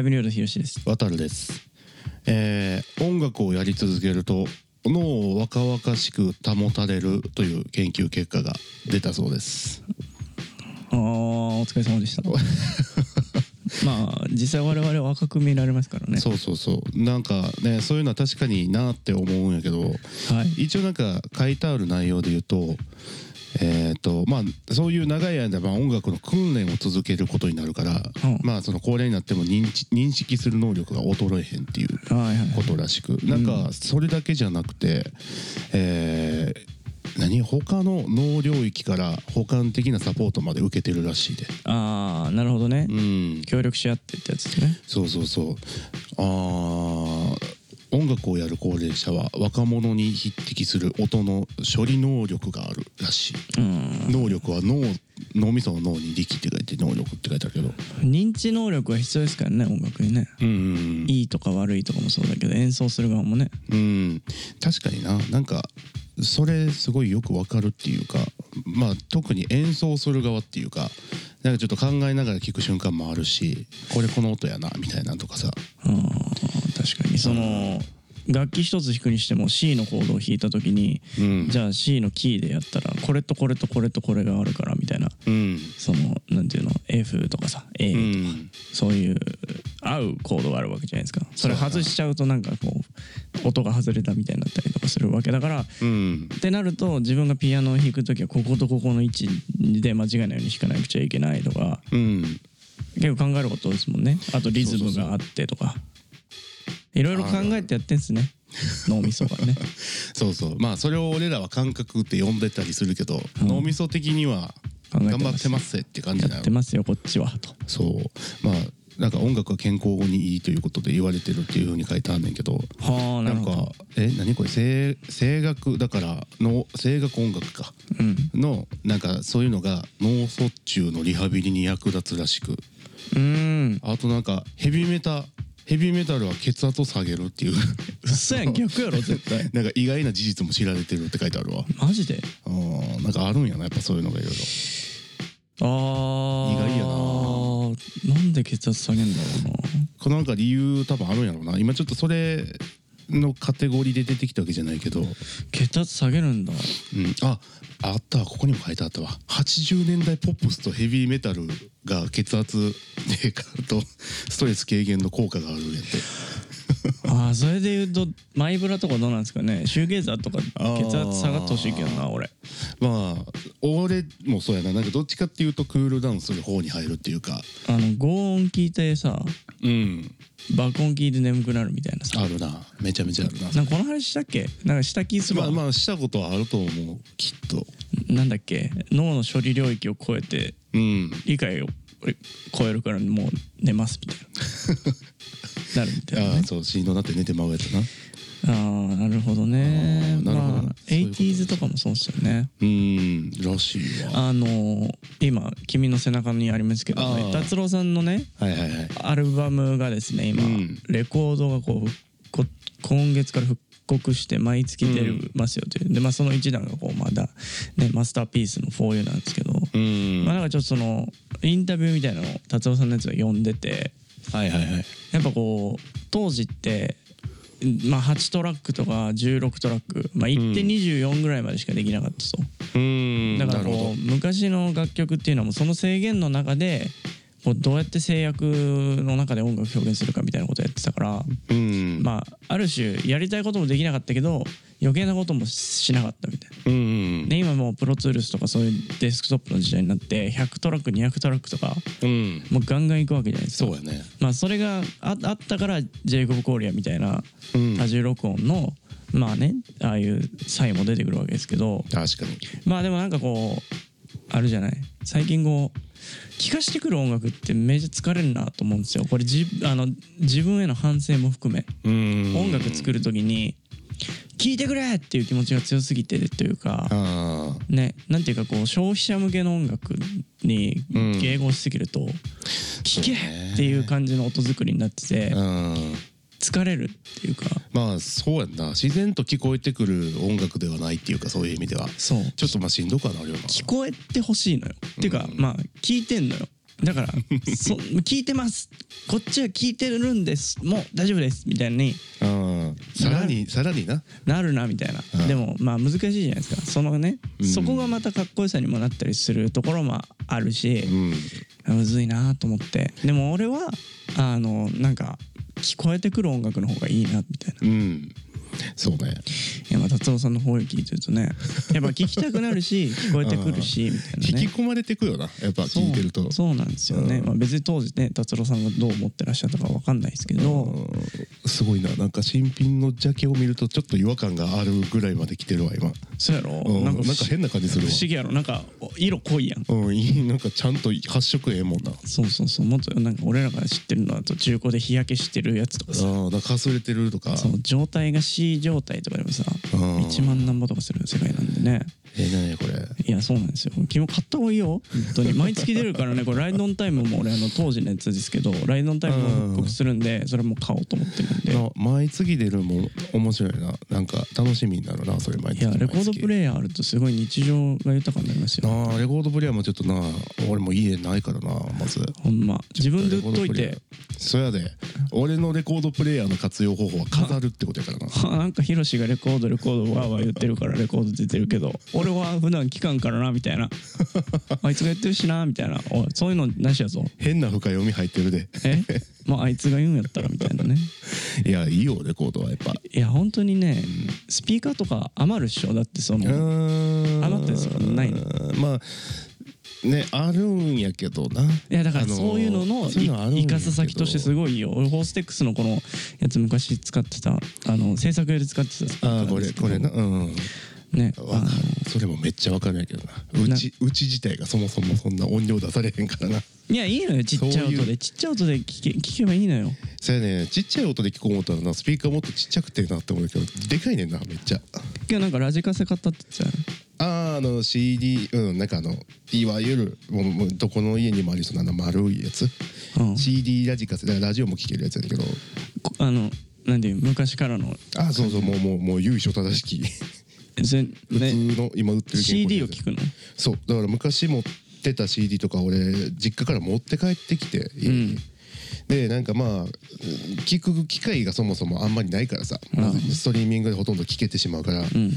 75のヨダヒロシです。渡るです、音楽をやり続けると脳を若々しく保たれるという研究結果が出たそうです。お疲れ様でした。まあ実際我々は若く見られますからね。そうそうそう、なんかね、そういうのは確かになって思うんやけど、はい、一応なんか書いてある内容で言うとまあそういう長い間、まあ、音楽の訓練を続けることになるから、うん、まあその高齢になっても認識する能力が衰えへんっていうことらしく、はいはい、なんかそれだけじゃなくて、他の脳領域から補完的なサポートまで受けてるらしいで。ああ、なるほどね、うん、協力し合ってってやつですね。そうそうそう。ああ、音楽をやる高齢者は若者に匹敵する音の処理能力があるらしい。能力は脳みその脳に力って書いて能力って書いてあるけど、認知能力は必要ですからね、音楽にね。うんうん、いいとか悪いとかもそうだけど、演奏する側もね。うん、確かにな。なんかそれすごいよくわかるっていうか、まあ特に演奏する側っていうか、なんかちょっと考えながら聞く瞬間もあるし、この音やなみたいなとかさ。確かにその楽器一つ弾くにしても C のコードを弾いた時に、うん、じゃあ C のキーでやったらこれとこれとこれとこれがあるからみたいな、うん、そのなんていうの F とかさ A とか、うん、そういう合うコードがあるわけじゃないですか。それ外しちゃうとなんかこう音が外れたみたいになったりとかするわけだから、うん、ってなると自分がピアノを弾く時はこことここの位置で間違いないように弾かなくちゃいけないとか、うん、結構考えることですもんね。あとリズムがあってとか、そうそうそう、いろいろ考えてやってんすね、脳みそがね。そうそう、まあそれを俺らは感覚って呼んでたりするけど、うん、脳みそ的には頑張ってますって感じだよ。やってますよこっちはと。そう、まあなんか音楽は健康にいいということで言われてるっていう風に書いてあんねんけど、はあ、なるほど。なんか何これ声楽だからの声楽音楽か、うん、のなんかそういうのが脳卒中のリハビリに役立つらしく、うん、あとなんかヘビーメタルは血圧を下げるっていう。嘘やん、逆やろ絶対。なんか意外な事実も知られてるって書いてあるわ。マジで？なんかあるんやな、やっぱそういうのがいろいろ。ああ。意外やな。なんで血圧下げんだろうな。これなんか理由多分あるんやろうな。今ちょっとそれのカテゴリーで出てきたわけじゃないけど。血圧下げるんだ。うん。あったわ、ここにも書いてあったわ。80年代ポップスとヘビーメタルが血圧低下とストレス軽減の効果があるんやって。あ、それで言うとマイブラとかどうなんですかね。シューゲーザーとか血圧下がってほしいけどな、俺。まあ俺もそうやな。なんかどっちかっていうとクールダウンする方に入るっていうか、轟音聞いてさ、うん、爆音聞いて眠くなるみたいなさ。あるな、めちゃめちゃあるな。なんかこの話したっけ？なんかした気するわ。まあしたことはあると思う、きっと。なんだっけ、脳の処理領域を超えて、うん、理解を超えるからもう寝ますみたいななるみたいな、ね、ああそう、振動になって寝てまうやつな。ああ、なるほどね。あ、なるほど。まあ、80s とかもそうですよね。らしいわ。今君の背中にありますけど、ね、達郎さんのね、はいはいはい、アルバムがですね、今、うん、レコードがこう今月から復刻して毎月出ますよという、うん、で、まあ、その一弾がこうまだ、ね、マスターピースの 4U なんですけど、うん、まあ、なんかちょっとそのインタビューみたいなのを達郎さんのやつが読んでて、はいはいはい、やっぱこう当時ってまあ、8トラックとか16トラック、まあ、行って24ぐらいまでしかできなかったと、うん、だからこう昔の楽曲っていうのはもうその制限の中でこうどうやって制約の中で音楽表現するかみたいなことをやってたから、うん、まあある種やりたいこともできなかったけど余計なこともしなかったみたいな、うん、で今もうプロツールスとかそういうデスクトップの時代になって100トラック200トラックとか、うん、もうガンガンいくわけじゃないですか。そうやね。まあそれがあったからジェイコブ・コーリアみたいな多重録音の、うん、まあね、ああいうサインも出てくるわけですけど。確かに。まあでもなんかこうあるじゃない、最近こう聴かしてくる音楽ってめっちゃ疲れるなと思うんですよ。これ自分への反省も含め、音楽作る時に聴いてくれっていう気持ちが強すぎてるというか、あ、ね、なんていうかこう消費者向けの音楽に迎合しすぎると、聴けっていう感じの音作りになってて疲れるっていうか。まあそうやんな、自然と聞こえてくる音楽ではないっていうか、そういう意味ではそうちょっとまあしんどくはなるよな。聞こえてほしいのよっていうか、まあ聞いてんのよだから聞いてますこっちは聞いてるんですもう大丈夫ですみたいにさらになるなみたいな、うん、でもまあ難しいじゃないですかそのね、うん、そこがまたかっこよさにもなったりするところもあるし、うん、むずいなと思ってでも俺はなんか聞こえてくる音楽の方がいいなみたいな、うんそうね。いやまあ達夫さんの声聞いてるとね、やっぱ聞きたくなるし聞こえてくるしみたいなね。引き込まれてくよな。やっぱ聞いてると。そうなんですよね。まあ別に当時ね達夫さんがどう思ってらっしゃったかわかんないですけど。すごいな。なんか新品のジャケを見るとちょっと違和感があるぐらいまで来てるわ今。そうやろ。なんか変な感じするわ。不思議やろ。なんか色濃いやん。うん。なんかちゃんと発色ええもんな。そうそうそう。もっとなんか俺らが知ってるのだと中古で日焼けしてるやつとかさ。ああかすれてるとか。そう状態が状態とかでもさ1万何ぼとかする世界なんでね何これいやそうなんですよ君も買った方がいいよ本当に毎月出るからねこれライドオンタイムも俺当時のやつですけどライドオンタイムも復刻するんでそれも買おうと思ってるんで毎月出るも面白いななんか楽しみになるなそれ毎月いやレコードプレイヤーあるとすごい日常が豊かになりますよあレコードプレイヤーもちょっとな俺も家ないからなまずほんま自分で売っといてそやで俺のレコードプレイヤーの活用方法は飾るってことやからななんかヒロシがレコードわーわー言ってるからレコード出てるけど俺は普段聞かんからなみたいなあいつが言ってるしなみたいなおいそういうのなしやぞ変な深読み入ってるでえまああいつが言うんやったらみたいなねいやいいよレコードはやっぱいや本当にね、うん、スピーカーとか余るっしょだってその余ったりするのないのまあねあるんやけどないやだからそういうのの生かす先としてすごいよホーステックスのこのやつ昔使ってた制作用で使ってたスピーカーなんですけどあこれなうんねそれもめっちゃ分かんないけどなうち自体がそもそもそんな音量出されへんからないやいいのよちっちゃい音でちっちゃい音で聞けばいいのよそうやねちっちゃい音で聞こう思ったらなスピーカーもっとちっちゃくてなって思うけどでかいねんなめっちゃいやなんかラジカセ買ったって言ってたよCD うんなんかいわゆるもうどこの家にもありそうな丸いやつ、うん、CD ラジカセだからラジオも聴けるやつやけどなんていう昔からのあそうそうもう由緒正しき普通の今売ってる CD を聴くのそうだから昔持ってた CD とか俺実家から持って帰ってきて家に、うんでなんかまあ聞く機会がそもそもあんまりないからさ、うん、ストリーミングでほとんど聴けてしまうから、うん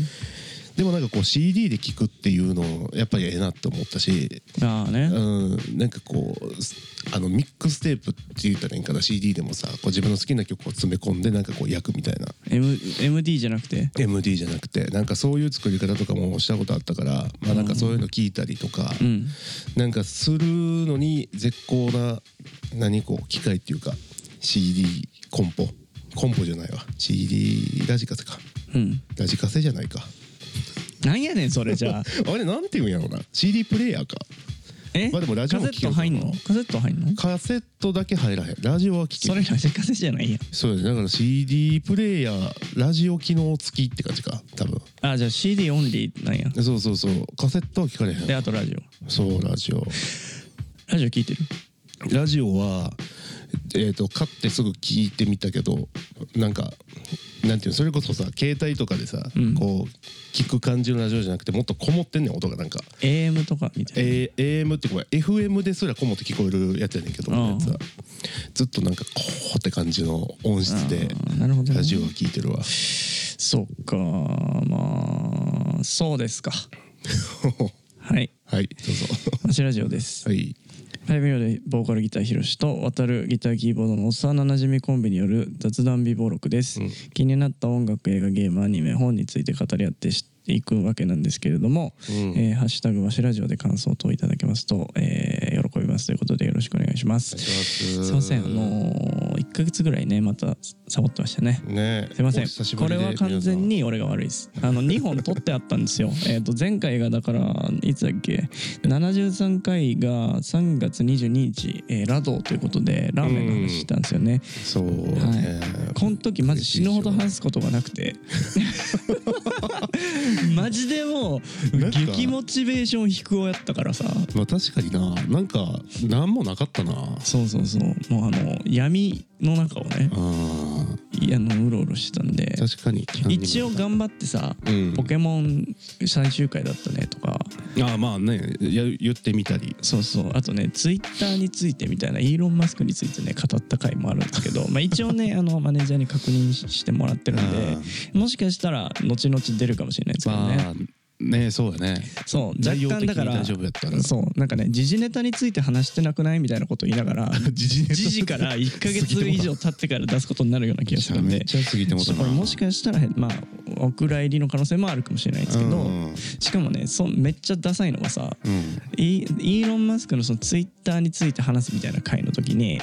でもなんかこう CD で聴くっていうのやっぱりええなって思ったしあ、ねうん、なんかこうミックステープって言ったらいいんかな CD でもさこう自分の好きな曲を詰め込んでなんかこう焼くみたいな MD じゃなくて MD じゃなくてなんかそういう作り方とかもしたことあったから、まあ、なんかそういうの聴いたりとか、うん、なんかするのに絶好な何こう機械っていうか CD コンポじゃないわ CD ラジカセか、うん、ラジカセじゃないかなんやねんそれじゃああれなんていうんやろうな CD プレイヤーかえ、まあ、でもラジオも聴けるからなカセット入んのカセットだけ入らへんラジオは聴けるそれラジカセじゃないやそうですだから CD プレイヤーラジオ機能付きって感じか多分あじゃあ CD オンリーなんやそうそうそうカセットは聴かれへんであとラジオそうラジオ聴いてるラジオは買ってすぐ聞いてみたけどなんていうのそれこそさ携帯とかでさ、うん、こう聞く感じのラジオじゃなくてもっとこもってんねん音がなんか AM とかみたいな AM ってこれ FM ですらこもって聞こえるやつやねんけどずっとなんかこうって感じの音質でラジオは聞いてるわ、ね、そっかまあそうですかはいはいどうぞマシラジオですはい5秒でボーカルギターヒロシと渡るギターキーボードの幼なじみコンビによる雑談美貌録です、うん、気になった音楽映画ゲームアニメ本について語り合っていくわけなんですけれども、うんハッシュタグわしラジオで感想等いただけますと、喜びますということでよろしくお願いします。すいません1ヶ月ぐらいねまたサボってましたね。ねすいませんこれは完全に俺が悪いです。2本撮ってあったんですよ。前回がだからいつだっけ73回が3月22日、ラドということでラーメンの話したんですよね。うん、そうね、はい。この時マジ死ぬほど話すことがなくて。マジでもう激モチベーション引くをやったからさ、まあ、確かにななんか何もなかったなそうそうそうもう闇の中をねうろうろしてたんで確かに一応頑張ってさ、うん、ポケモン最終回だったねとかああまあね、言ってみたり、そうそう、あとねツイッターについてみたいなイーロン・マスクについてね語った回もあるんですけど、まあ一応ねマネージャーに確認してもらってるんで、もしかしたら後々出るかもしれないですけどね。まあね、そうだね。そう若干だから大丈夫やったら、そうなんかね時事ネタについて話してなくないみたいなことを言いながら時事から1ヶ月以上経ってから出すことになるような気がするんで、めっちゃ過ぎてもたな。もしかしたらまあお蔵入りの可能性もあるかもしれないですけど、うん、しかもねめっちゃダサいのがさ、うん、イーロン・マスクのそのツイッターについて話すみたいな回の時に、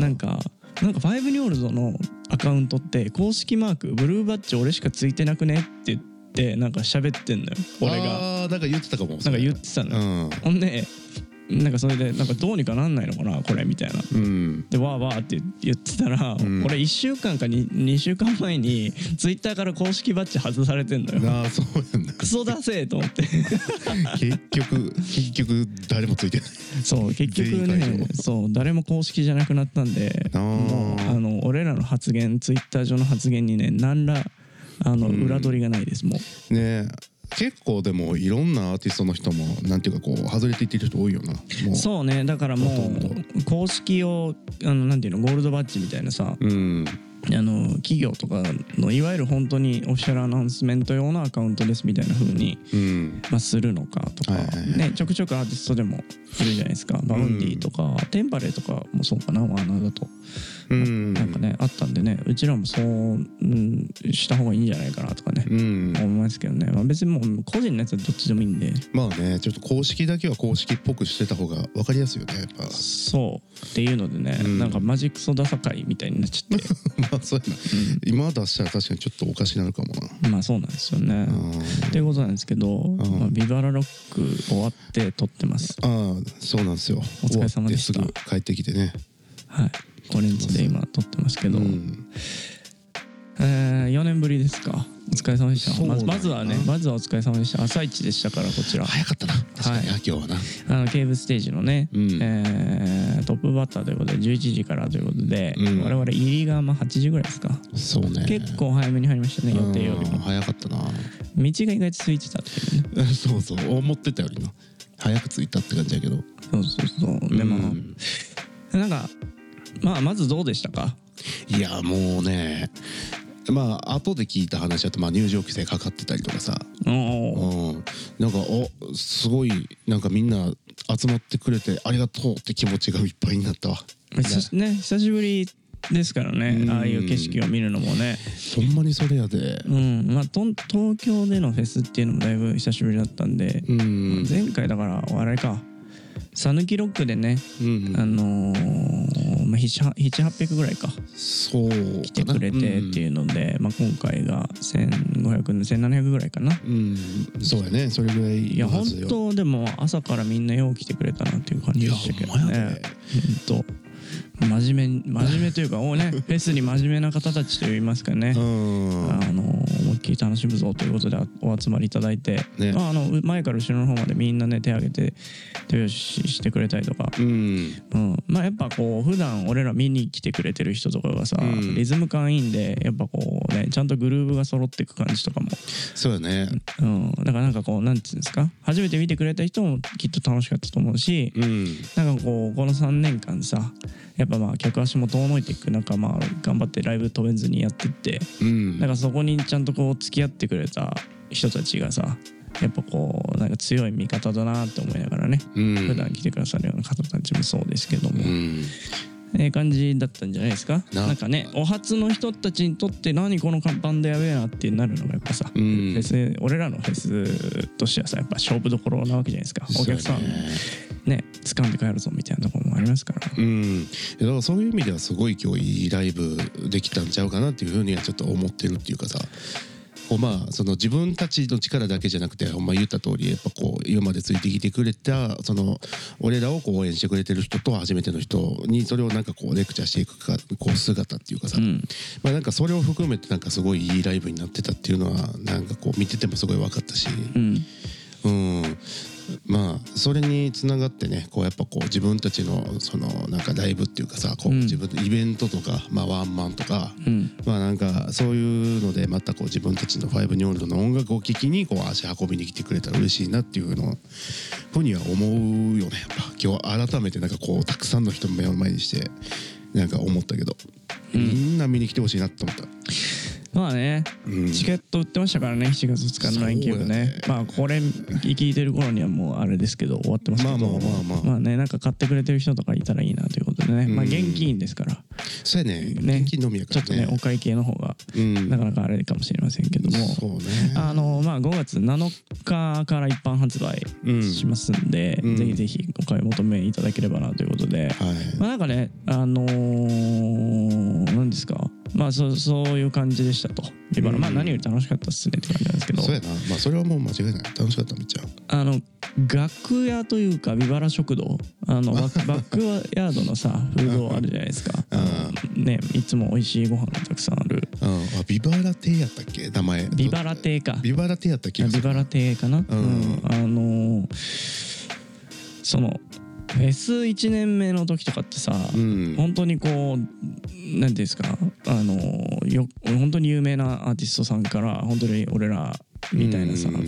なんかファイブニョールドのアカウントって公式マークブルーバッジ俺しかついてなくねって言ってでなんか喋ってんのよ俺が。あ、なんか言ってたかも。なんか言ってたのよ、うん、ほんでなんかそれでなんかどうにかなんないのかなこれみたいな、うん、でわーわーって言ってたら、うん、俺1週間か2週間前にツイッターから公式バッジ外されてんのよ。ああそうなんだ。クソだせえと思って結局誰もついてない。そう結局ね、そう誰も公式じゃなくなったんで、もう俺らの発言ツイッター上の発言にね何ら裏取りがないですもんね。結構でもいろんなアーティストの人もなんていうかこう外れていってる人多いよな。もうそうね、だからもう公式をなんていうのゴールドバッジみたいなさ、うん、企業とかのいわゆる本当にオフィシャルアナウンスメント用のアカウントですみたいな風に、うんするのかとか、はいはいはい、ね、ちょくちょくアーティストでもいるじゃないですか。バウンディとか、うん、テンパレーとかもそうかな、ワーナーだと、うん、なんかねあったんでね、うちらもそう、うん、した方がいいんじゃないかなとかね、うん、思いますけどね、まあ、別にもう個人のやつはどっちでもいいんで、まあねちょっと公式だけは公式っぽくしてた方が分かりやすいよねやっぱ。そうっていうのでね、うん、なんかマジクソダサ会みたいになっちゃってまあそうやな、うん、今出したら確かにちょっとおかしになるかもな。まあそうなんですよねっていうことなんですけど、まあ、ビバラロック終わって撮ってます。ああそうなんですよ。お疲れ様でした。終わってすぐ帰ってきてね、はい、オレンジで今撮ってますけど、うん4年ぶりですか。お疲れ様でした。まずはお疲れ様でした。朝一でしたからこちら早かったな。確かに、はい、今日はなケーブステージのね、うんトップバッターということで11時からということで、うん、我々入りがまあ8時ぐらいですか。そうね、結構早めに入りましたね予定よりも。早かったな。道が意外と空いてたっていうねそうそう思ってたよりな早く着いたって感じやけど、そうそうそう、うん、でもなんかまあまずどうでしたか。いやもうね、まあ後で聞いた話だとまあ入場規制かかってたりとかさ、うん、なんかすごいなんかみんな集まってくれてありがとうって気持ちがいっぱいになったわ。ね、久しぶりですからね、ああいう景色を見るのもね。ほんまにそれやで、うん、まあ東京でのフェスっていうのもだいぶ久しぶりだったんで、うん、前回だからあれかさぬきロックでね、うんうん、まあ、700、800ぐらいかそうかな来てくれてっていうので、うんまあ、今回が1500、1700ぐらいかな、うん、そうやねそれぐらい。いや本当でも朝からみんなよう来てくれたなっていう感じでしたけどね。本当真面目というかおねフェスに真面目な方たちといいますかね、思いっきり楽しむぞということでお集まりいただいて、ね、前から後ろの方までみんなね手挙げて手拍子してくれたりとか、うんうん、まあやっぱこう普段俺ら見に来てくれてる人とかがさ、うん、リズム感いいんでやっぱこうねちゃんとグルーブが揃っていく感じとかもそうだね、うん、だからなんかこうなんていうんですか初めて見てくれた人もきっと楽しかったと思うし、うん、なんかこうこの3年間さやっぱまあ客足も遠のいていく中、まあ頑張ってライブ飛べずにやってって、うん、なんかそこにちゃんとこう付き合ってくれた人たちがさやっぱこうなんか強い味方だなって思いながらね、うん、普段来てくださるような方たちもそうですけども、うん感じだったんじゃないですか。なんかねお初の人たちにとって何このバンドやべえなってなるのがやっぱさ、うん、俺らのフェスとしてはさやっぱ勝負どころなわけじゃないですか。お客さんね掴んで帰るぞみたいなところもありますから、うん、だからそういう意味ではすごい今日いいライブできたんちゃうかなっていうふうにはちょっと思ってるっていうかさ、まあ、その自分たちの力だけじゃなくてほんま言った通りやっぱこう今までついてきてくれたその俺らをこう応援してくれてる人と初めての人にそれをなんかこうレクチャーしていくかこう姿っていうかさ、うんまあ、なんかそれを含めてなんかすごいいいライブになってたっていうのはなんかこう見ててもすごい分かったし、うん、うん、まあそれにつながってね、こうやっぱこう自分たちのそのなんかライブっていうかさ、こう自分のイベントとか、まあワンマンとか、まあなんかそういうのでまたこう自分たちのファイブニョールドの音楽を聴きにこう足運びに来てくれたら嬉しいなっていうのふうには思うよね。やっぱ今日改めてなんかこうたくさんの人の目を前にしてなんか思ったけど、みんな見に来てほしいなと思った。まあね、チケット売ってましたからね、7月2日のラインキューブ ね。まあこれ聞いてる頃にはもうあれですけど終わってますけど、まあね、なんか買ってくれてる人とかいたらいいなということでね、まあ現金ですから。そうやね、現金のみやからね、ちょっとねお会計の方がなかなかあれかもしれませんけども、そうね、まあ5月7日から一般発売しますんで、ぜひぜひお買い求めいただければなということで、まあなんかね、何ですか、まあそういう感じでしたと。まあ何より楽しかったっすねって感じなんですけど。そうやな、まあそれはもう間違いない、楽しかっためっちゃ。楽屋というかビバラ食堂、バックヤードのさフードあるじゃないですか。ね、いつも美味しいご飯がたくさんある。あ、ビバラ亭やったっけ名前。ビバラ亭か。ビバラ亭やったっけ。ビバラ亭かな。そのフェス1年目の時とかってさ、本当にこう何て言うんですか、本当に有名なアーティストさんから本当に俺らみたいなさ、こう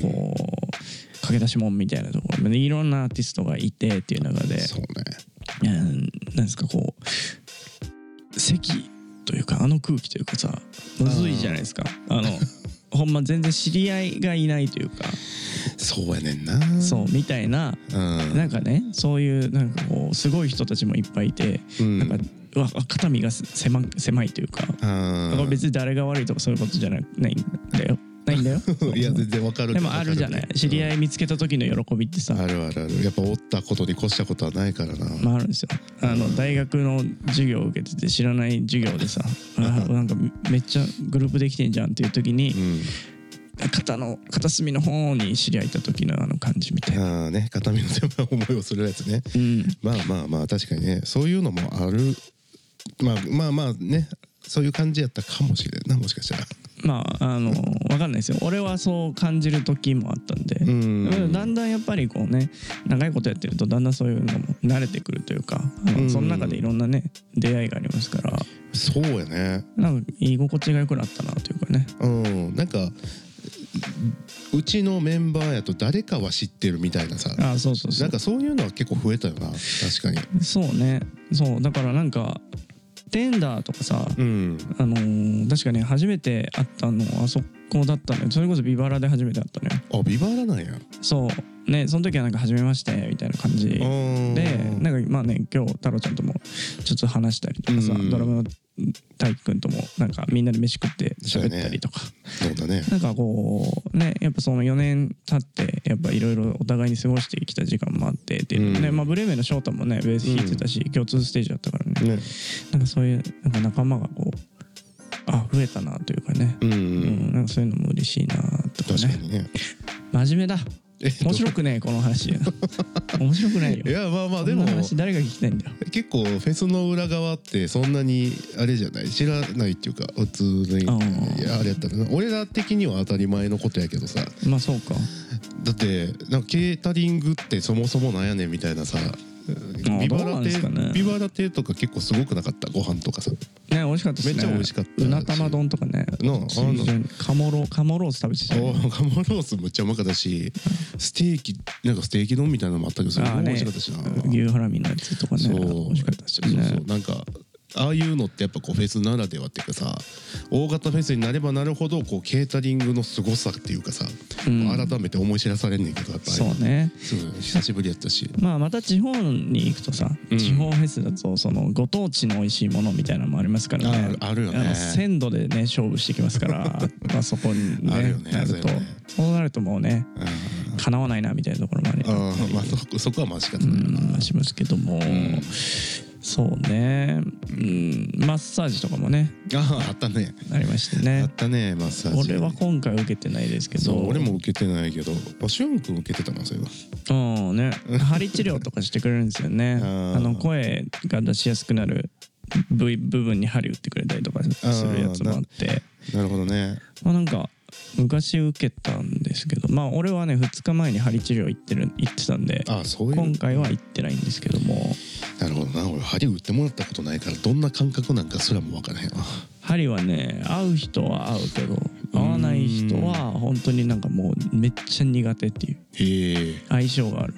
駆け出しもんみたいなところでいろんなアーティストがいてっていう中で、そうね、なんですか、こう席というか空気というかさ、むずいじゃないですか。ほんま全然知り合いがいないというか、そうやねんな、そうみたいな、なんかね、そういうなんかこうすごい人たちもいっぱいいて、なんか肩身が狭いというか、別に誰が悪いとかそういうことじゃないんだよ。ないんだよ。いや全然分かる。でもあるじゃない。知り合い見つけた時の喜びってさ。あるあるある。やっぱおったことに越したことはないからな。まああるんですよ。大学の授業を受けてて知らない授業でさ、なんかめっちゃグループできてんじゃんっていう時に。片隅の方に知り合いた時の感じみたいな。ああね、片身の狭い思いをするやつね。まあまあまあ確かにね、そういうのもある。まあね、そういう感じやったかもしれんな、もしかしたら。まあ分かんないですよ。俺はそう感じる時もあったんで、だんだんやっぱりこうね、長いことやってるとだんだんそういうのも慣れてくるというか、その中でいろんなね出会いがありますから。そうやね。なんか居心地が良くなったなというかね。なんか。うちのメンバーやと誰かは知ってるみたいなさ、なんかそういうのは結構増えたよな。確かにそうね。そうだからなんかテンダーとかさ、確かね初めて会ったのあそこだったのよ。それこそビバラで初めて会ったのよ。あ、ビバラなんや。そうね、その時はなんか初めましてみたいな感じで、なんかまあね、今日太郎ちゃんともちょっと話したりとかさ、ドラムの大輝くんともなんかみんなで飯食って喋ったりとか、なんかこうね、やっぱその4年経ってやっぱいろいろお互いに過ごしてきた時間もあってっていうね、まあブレーメンの翔太もねベース弾いてたし、共通ステージだったからね、なんかそういうなんか仲間がこう増えたなというかね、なんかそういうのも嬉しいなとかね。確かにね。真面目だ。面白くねえこの話。面白くないよ。いやまあまあでも話誰が聞きたいんだよ。結構フェスの裏側ってそんなにあれじゃない、知らないっていうか普通にあれやったら俺ら的には当たり前のことやけどさ。まあそうか。だってなんかケータリングってそもそもなんやねんみたいなさ。ビバラ亭とか結構すごくなかった、ご飯とかさ。ね、美味しかったですね。めっちゃ美味しかった。うな玉丼とかね、カモロース食べてたよね。カモロースむっちゃうまかったし、ステーキ丼みたいなのもあったけど、それも美味しかったしな。牛ハラミのやつとかね、美味しかったしね。なんかああいうのってやっぱこうフェスならではっていうかさ、大型フェスになればなるほどこうケータリングの凄さっていうかさ、改めて思い知らされんねんけど、やっぱりそうね、久しぶりやったし。まあまた地方に行くとさ、地方フェスだとそのご当地の美味しいものみたいなのもありますからね。あるよね。鮮度でね勝負してきますからまあそこにね、なるとそうなるともうねかなわないなみたいなところもあります。そこはまあ仕方ないしますけども。そうね、マッサージとかもね、あったね、ありましたね。あったね、マッサージ。俺は今回受けてないですけど。そう、俺も受けてないけど、しゅんくん受けてたな、それは。ね、針治療とかしてくれるんですよね。声が出しやすくなる部分に針打ってくれたりとかするやつもあって。なるほどね。まあなんか昔受けたんですけど、まあ俺はね2日前に針治療行ってたんで、ああそういう今回は行ってないんですけども。なるほどな。俺針打ってもらったことないからどんな感覚なんかすらも分からへんわ。針はね合う人は合うけど合わない人は本当になんかもうめっちゃ苦手っていう、相性がある。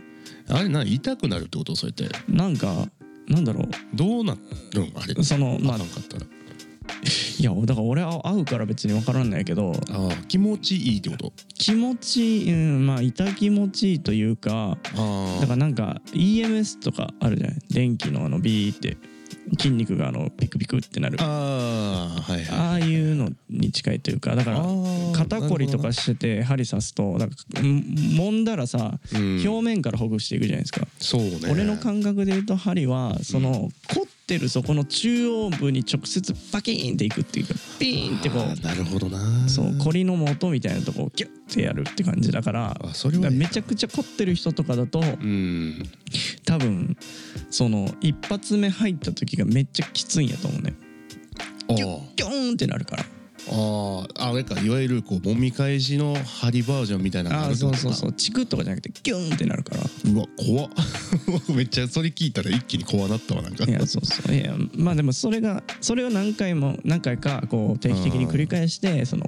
あれ何痛くなるってこと？そうやってなんかなんだろう、どうなるのあれ、そのまあなんかあったらいやだから俺は会うから別に分からんないけど、ああ気持ちいいってこと？気持ちいい、うん、まあ痛気持ちいいというか、あだからなんか EMS とかあるじゃない、電気のあのビーって筋肉があのピクピクってなる、 はいはい、ああいうのに近いというか、だから肩こりとかしてて針刺すとだから揉んだらさ、うん、表面からほぐしていくじゃないですか。そうね、俺の感覚で言うと針はその凝ってるそこの中央部に直接パキーンっていくっていうか、ピーンってこう、なるほどな、そう凝りの元みたいなとこをギュッてやるって感じだから、あそれは、ね、だからめちゃくちゃ凝ってる人とかだと、うん、多分その一発目入った時がめっちゃきついんやと思うね。ギョンギョンってなるから。あれか、いわゆるこう揉み返しの針バージョンみたいなのがあるとか。あそうそうそう、チクッとかじゃなくてギョンってなるから。うわ怖っめっちゃそれ聞いたら一気に怖なったわなんか。いやそうそう、いやまあでもそれを何回かこう定期的に繰り返して、その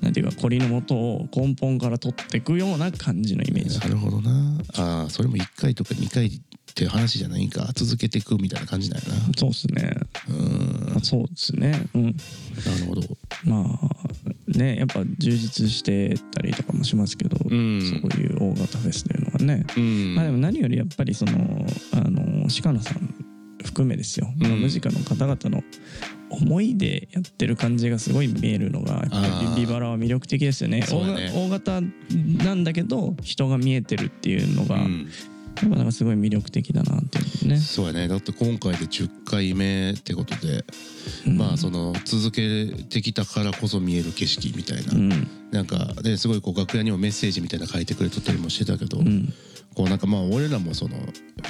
なんていうか凝りの元を根本から取っていくような感じのイメージ。なるほどな。あそれも1回とか2回っていう話じゃないか、続けていくみたいな感じだよな。そうですね、うん、そうですね、うん、なるほど。まあね、やっぱ充実してたりとかもしますけど、うん、そういう大型フェスというのはね、うん、まあでも何よりやっぱりその鹿野さん含めですよ、うん、ムジカの方々の思いでやってる感じがすごい見えるのがビバラは魅力的ですよね。大型なんだけど人が見えてるっていうのが、うんなんかすごい魅力的だなっていうね。そうやね。だって今回で10回目ってことで、うん、まあその続けてきたからこそ見える景色みたいな、うん、なんかねすごいこう楽屋にもメッセージみたいな書いてくれてたりもしてたけど、うん、こうなんかまあ俺らもその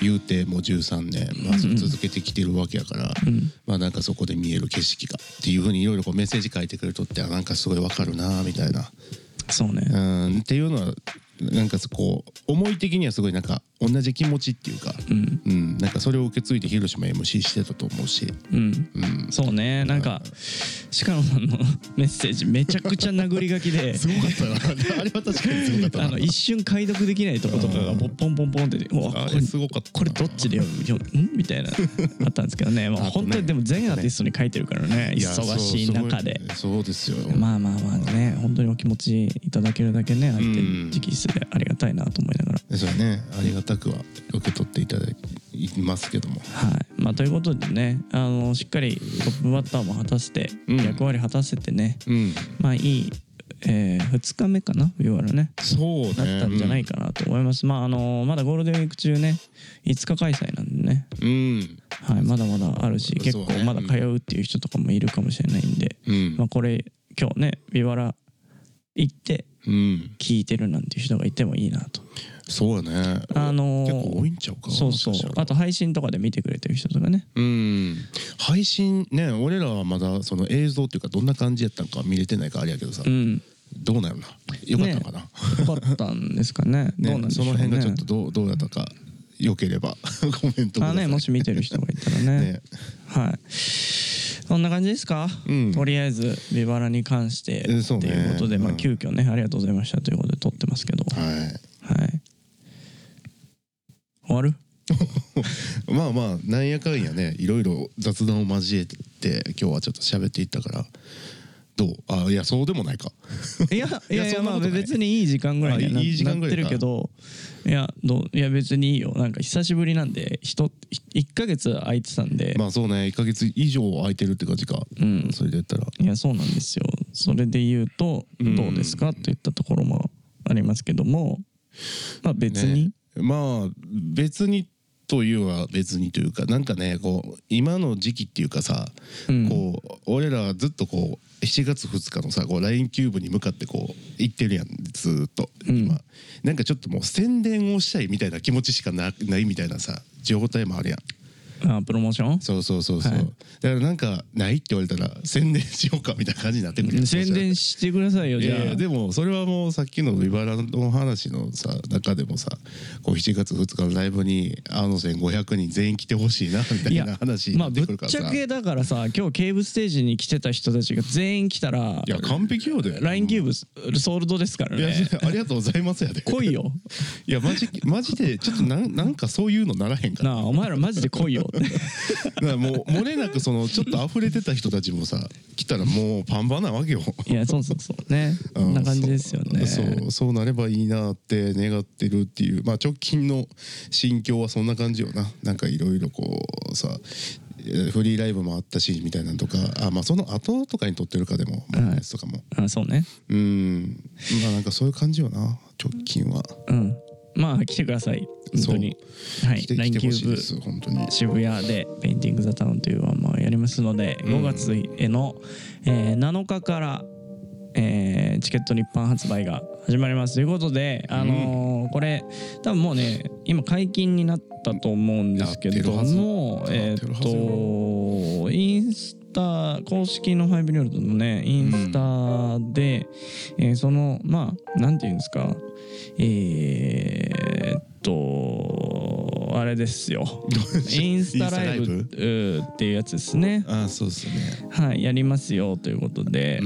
言うてもう13年、まあ、続けてきてるわけやから、うん、まあなんかそこで見える景色がっていう風にいろいろこうメッセージ書いてくれとって、なんかすごいわかるなみたいな。そうね。うんっていうのは。なんかこう思い的にはすごいなんか同じ気持ちっていうか、うんうん、なんかそれを受け継いで広島 MC してたと思うし、うんうん、そうね。なんか鹿野さんのメッセージめちゃくちゃ殴り書きで、すごかったなあれは。確かにすごかったな一瞬解読できないとことかがポンポンポンってこれどっちで読むみたいなあったんですけどね。もう本当にでも全アーティストに書いてるからね、忙しい中で。そうですよ。まあまあまあね、本当にお気持ちいただけるだけね、相手に直筆でありがたいなと思いながら。そうね、ありがたくは受け取っていただきますけども、はい、まあということでね、しっかりトップバッターも果たせて、うん、役割果たせてね、うん、まあいい、2日目かな、ビバラね、そうね、だったんじゃないかなと思います、うん、まあまだゴールデンウィーク中ね、5日開催なんでね、うん、はい、まだまだあるし、結構まだ通うっていう人とかもいるかもしれないんで、うん、まあこれ今日ねビバラ行って聞いてるなんていう人がいてもいいなと。そうやね、結構多いんちゃうか。そうそう、あと配信とかで見てくれてる人とかね、うん、配信ね、俺らはまだその映像っていうかどんな感じやったんか見れてないかあれやけどさ、うん、どうなるな、よかったのかな、ね、よかったんですか ね, どうなんでしょうね。その辺がちょっとどうやったかよければコメントください。あ、ね、もし見てる人がいたら ねはい、そんな感じですか、うん、とりあえずビバラに関してっていうことで、まあ、急遽ね、ありがとうございましたということで撮ってますけど、はい、はい、終わるまあまあなんやかんやね、いろいろ雑談を交えて今日はちょっと喋っていったから、どう、あ、いやそうでもないかいやまあ別にいい時間ぐらいに、ね、なってるけど、いや別にいいよ。なんか久しぶりなんで1ヶ月空いてたんで、まあそうね、1ヶ月以上空いてるって感じか、うん、それで言ったら、いやそうなんですよ。それで言うとどうですかといったところもありますけども、まあ別に、ね、まあ別にというは別にというか、なんかねこう今の時期っていうかさ、うん、こう俺らずっとこう7月2日のさ、こう LINE キューブに向かってこう行ってるやん、ずっと今、うん、なんかちょっともう宣伝をしたいみたいな気持ちしかないみたいなさ状態もあるやん。プロモーション、そうそうそうそう、はい、だからなんかないって言われたら宣伝しようかみたいな感じになってくる。宣伝してくださいよ。じゃあ、でもそれはもうさっきのビバラの話のさ中でもさ、こう7月2日のライブにあの1500人全員来てほしいなみたいな話になってくるからさ、まあ、ぶっちゃけだからさ、今日ケーブステージに来てた人たちが全員来たら、いや完璧よ。で LINE キューブソールドですからね。いやありがとうございますやで。来いよ。いやマジでちょっとなんかそういうのならへんかな。お前らマジで来いよ。もう漏れなくそのちょっと溢れてた人たちもさ来たらもうパンパンなわけよ。いやそうそうそうね。こんな感じですよね。そうなればいいなって願ってるっていう、まあ直近の心境はそんな感じよな。なんかいろいろこうさフリーライブもあったしみたいなのとか、あ、まあその後とかに撮ってるかでも、はい、やつとかも、あ、そうね。まあなんかそういう感じよな直近は。うん。まあ来てください本当に。はい。LINEキューブ渋谷でPainting the Townというワンマンをやりますので、5月の、7日から、チケット一般発売が始まりますということで、これ多分もうね今解禁になったと思うんですけども、インスタ公式のファイブリオルトのねインスタで、そのまあなんていうんですか、あれですよ。インスタライブっていうやつですね。ああそうですね。はい、やりますよということで、イ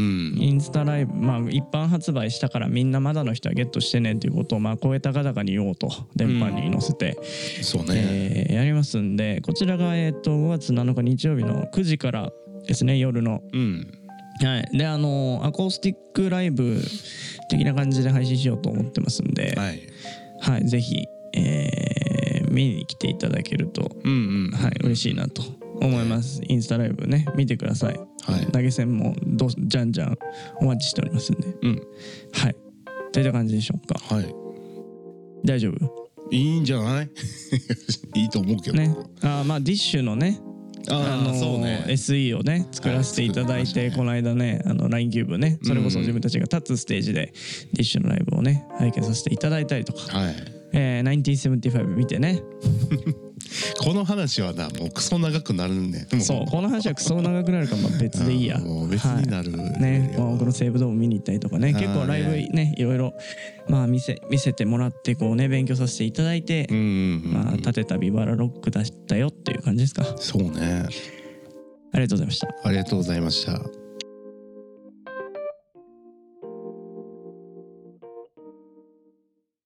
ンスタライブ、まあ一般発売したからみんなまだの人はゲットしてねっていうことをまあ声高々に言おうと電波に載せて、そうね、やりますんで、こちらが5月7日日曜日の9時からですね、夜の。はい、でアコースティックライブ的な感じで配信しようと思ってますんで、はい、はい、ぜひ、見に来ていただけると、はい、嬉しいなと思います。インスタライブね見てください。はい、投げ銭もじゃんじゃんお待ちしておりますんで、はい、といった感じでしょうか。はい、大丈夫？いいんじゃない？いいと思うけどね。あ、まあDISH//のね。そうね、SE をね作らせていただいて、この間ねLINE キューブね、それこそ自分たちが立つステージでDISH//のライブをね拝見させていただいたりとか、1975見てね。この話はなもうクソ長くなるんで、そうこの話はクソ長くなるから別でいいや。もう別になるね。僕の西武ドーム見に行ったりとかね、結構ライブねいろいろまあ見せてもらってこうね勉強させていただいて、まあ立てたビバラロックだったよっていう感じですか。そうね。ありがとうございました。ありがとうございました。